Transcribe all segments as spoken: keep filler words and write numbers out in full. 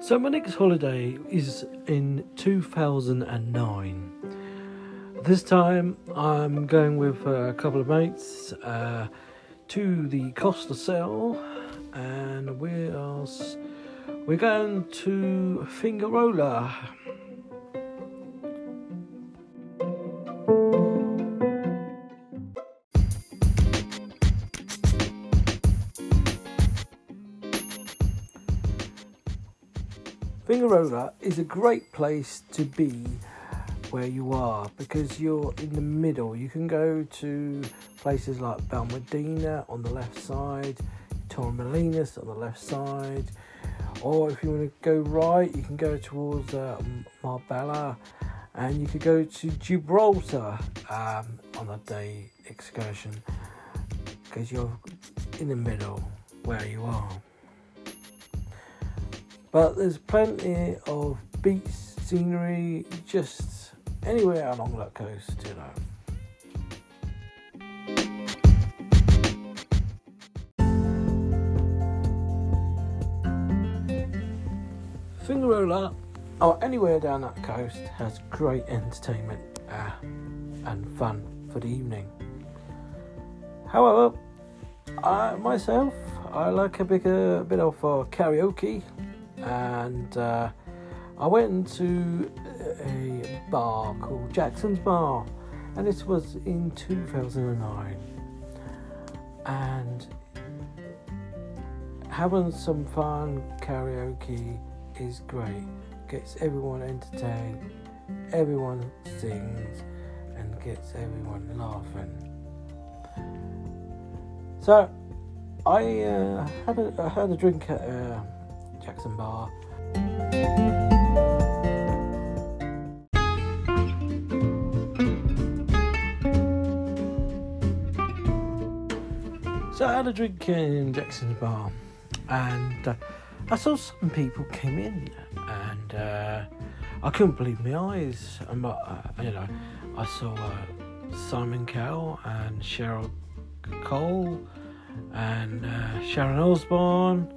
So my next holiday is in two thousand nine. This time I'm going with a couple of mates uh, to the Costa del Sol, and we are we're going to Fuengirola. Fuengirola is a great place to be where you are because you're in the middle. You can go to places like Benalmádena on the left side, Torremolinos on the left side, or if you want to go right, you can go towards uh, Marbella, and you could go to Gibraltar um, on a day excursion because you're in the middle where you are. But there's plenty of beach scenery just anywhere along that coast, you know. Fuengirola, or anywhere down that coast, has great entertainment uh, and fun for the evening. However, I myself, I like a, big, a bit of uh, karaoke. And uh, I went to a bar called Jackson's Bar, and this was in two thousand nine, and having some fun karaoke is great. Gets everyone entertained, everyone sings, and gets everyone laughing. So I uh, had a, I had a drink at uh, Jackson Bar. So I had a drink in Jackson's Bar, and uh, I saw some people came in, and uh, I couldn't believe my eyes. And uh, you know, I saw uh, Simon Cowell and Cheryl Cole and uh, Sharon Osbourne.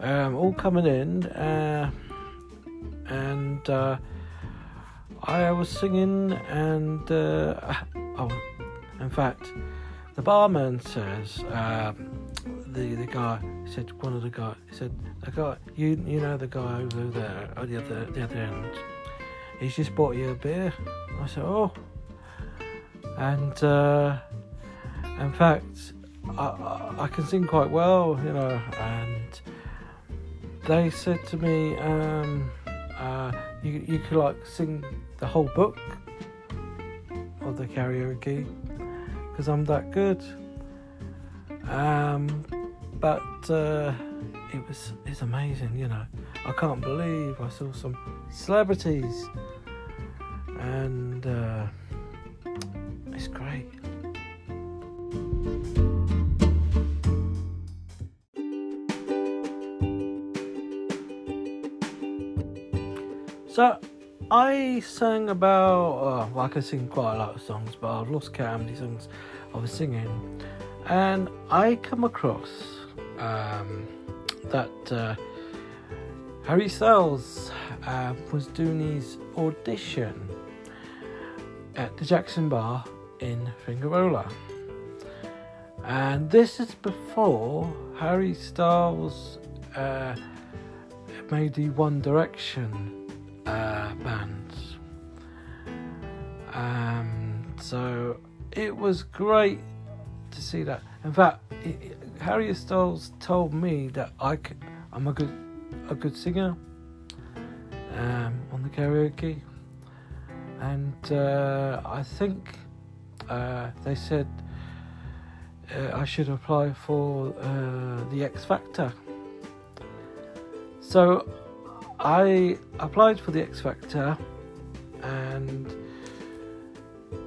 Um, all coming in, uh, and uh, I was singing, and uh, oh, in fact, the barman says, uh, the the guy said, one of the guy said, the guy, you you know the guy over there at the other the other end, he's just bought you a beer. I said, oh, and uh, in fact, I, I I can sing quite well, you know, and they said to me, um, uh, you, you could like sing the whole book of the karaoke because I'm that good. Um, but uh, it was it's amazing, you know. I can't believe I saw some celebrities, and uh, it's great. So I sang about, uh, well, I could sing quite a lot of songs, but I've lost count how many songs I was singing. And I come across um, that uh, Harry Styles uh, was doing his audition at the Jackson Bar in Fuengirola. And this is before Harry Styles uh, made the One Direction Uh, bands. Um, so it was great to see that. In fact, it, it, Harry Styles told me that I could, I'm a good a good singer um, on the karaoke, and uh, I think uh, they said uh, I should apply for uh, the X Factor. So I applied for the X Factor, and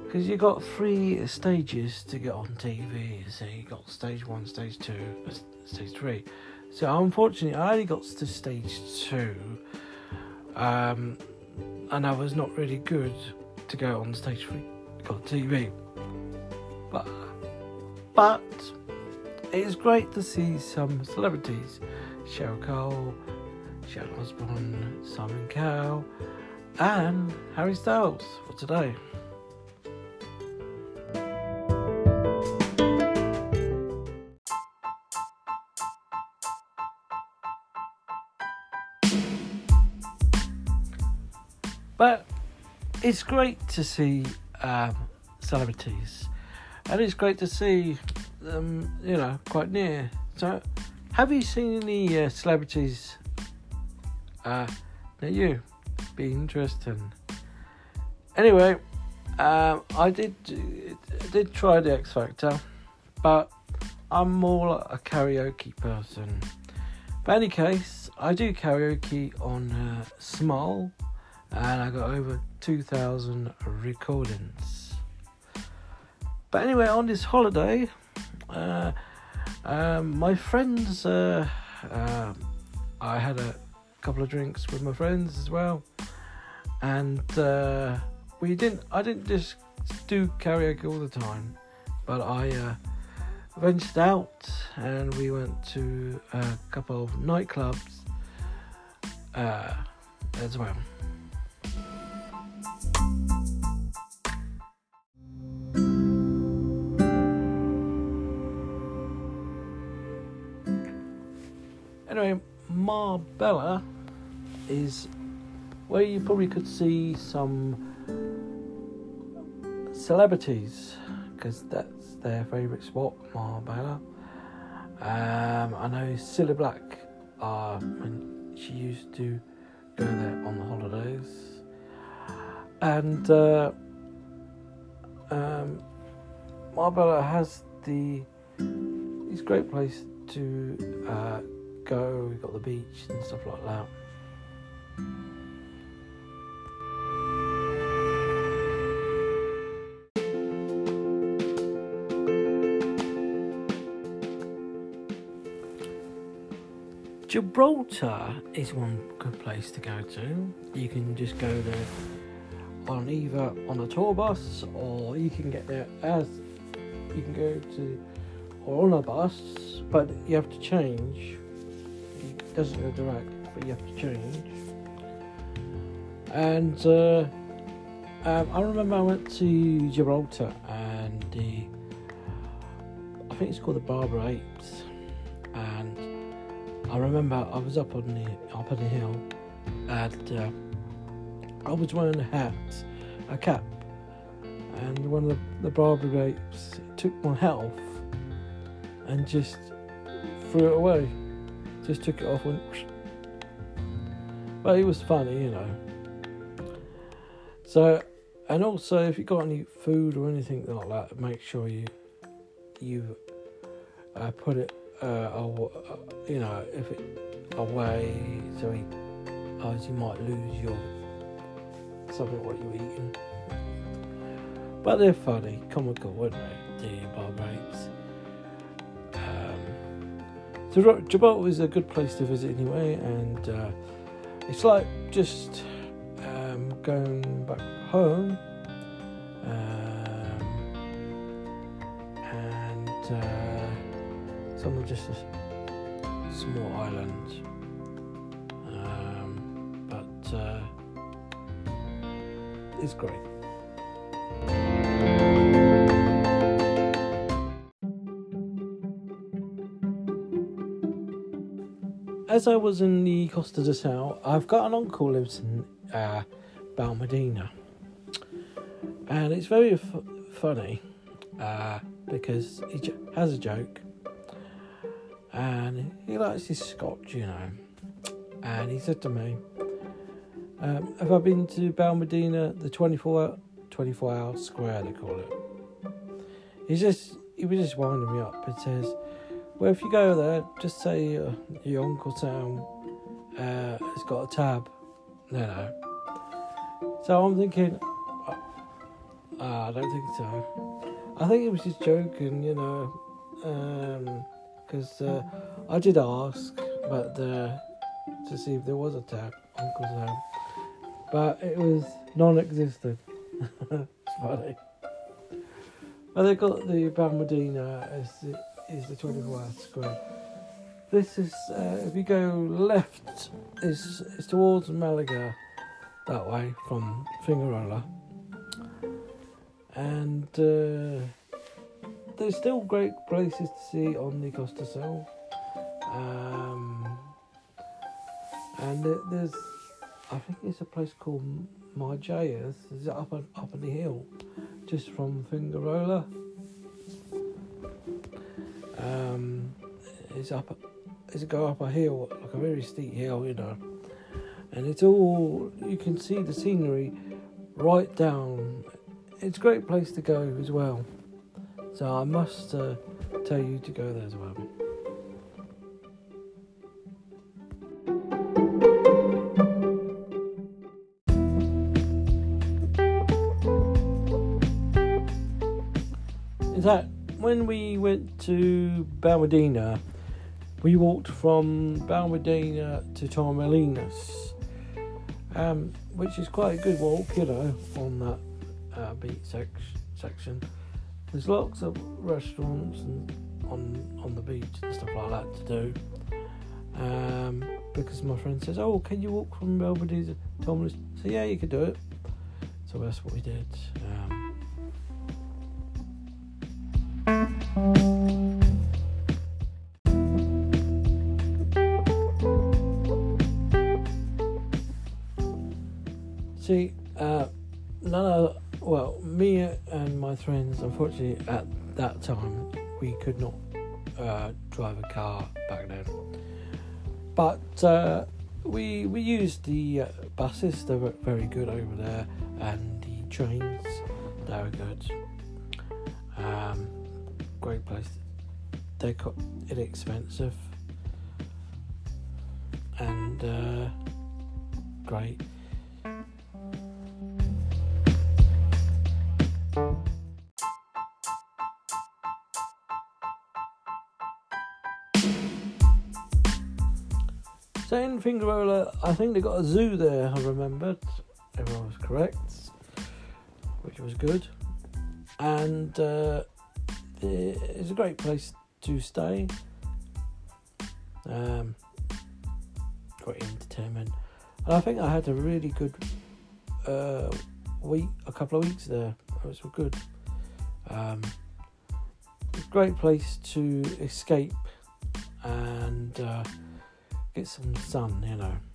because you got three stages to get on T V, so you got stage one, stage two, stage three. So unfortunately, I only got to stage two, um, and I was not really good to go on stage three, got T V. But But it is great to see some celebrities. Cheryl Cole, Sharon Osbourne, Simon Cowell and Harry Styles for today. But it's great to see um, celebrities, and it's great to see them, you know, quite near. So, have you seen any uh, celebrities uh, near you? Be interesting. Anyway, um, I did I did try the X Factor, but I'm more a karaoke person. But in any case, I do karaoke on uh, Smile. And I got over two thousand recordings. But anyway, on this holiday, uh, um, my friends, uh, uh, I had a couple of drinks with my friends as well, and uh, we didn't. I didn't just do karaoke all the time, but I uh, ventured out and we went to a couple of nightclubs uh, as well. Anyway, Marbella is where you probably could see some celebrities, because that's their favourite spot, Marbella. Um, I know Cilla Black, uh, when she used to go there on the holidays. And uh, um, Marbella has the it's a great place to uh, go, we've got the beach and stuff like that. Gibraltar is one good place to go to. You can just go there on either on a tour bus, or you can get there as you can go to or on a bus, but you have to change. It doesn't go direct, but you have to change. And uh, um, I remember I went to Gibraltar, and the I think it's called the Barbary Apes. And I remember I was up on the up on the hill, and uh, I was wearing a hat, a cap, and one of the, the Barbary Apes took my hat off and just threw it away. Just took it off and went, but it was funny, you know. So, and also if you got any food or anything like that, make sure you you uh, put it, uh, you know, if it away, so you, uh, you might lose your something what you're eating. But they're funny, comical, weren't they? The Barbary apes. So Gibraltar is a good place to visit anyway, and uh, it's like just um, going back home, um, and uh, some of just a small island, um, but uh, it's great. As I was in the Costa del Sol, I've got an uncle who lives in uh, Benalmádena, and it's very f- funny uh, because he j- has a joke, and he likes his scotch, you know. And he said to me, um, "Have I been to Benalmádena, the twenty-four hour square they call it?" He just he was just winding me up. It says, well, if you go there, just say uh, your Uncle Sam uh, has got a tab. No, no. So I'm thinking, uh, I don't think so. I think it was just joking, you know, because um, uh, I did ask, but uh, to see if there was a tab, Uncle Sam, but it was non-existent. It's funny. Oh, they've got the Benalmádena as the, is the twenty-four hour square. This is, uh, if you go left, is is towards Malaga, that way, from Fuengirola. And uh, there's still great places to see on the Costa del Sol. Um, and there's, I think it's a place called Mijas, is up on, up on the hill, just from Fuengirola. Um, it's up, it's go up a hill, like a very steep hill, you know. And it's all, you can see the scenery right down. It's a great place to go as well. So I must uh, tell you to go there as well. In fact, when we went to Benalmádena, we walked from Benalmádena to Torremolinos, um, which is quite a good walk, you know, on that Uh, beach sec- section. There's lots of restaurants and on on the beach and stuff like that to do. Um, because my friend says, "Oh, can you walk from Barbary apes to Torremolinos?" So yeah, you could do it. So that's what we did. Um, see, uh, none of Well, me and my friends, unfortunately, at that time, we could not uh, drive a car back then. But uh, we we used the uh, buses, they were very good over there, and the trains, they were good. Um, great place. They're inexpensive and uh, great. So in Fuengirola, I think they got a zoo there, I remembered, if I was correct, which was good. And uh, it's a great place to stay. Um, great entertainment. And I think I had a really good uh, week, a couple of weeks there. It was good. Um, it's a great place to escape and... Uh, get some sun, you know.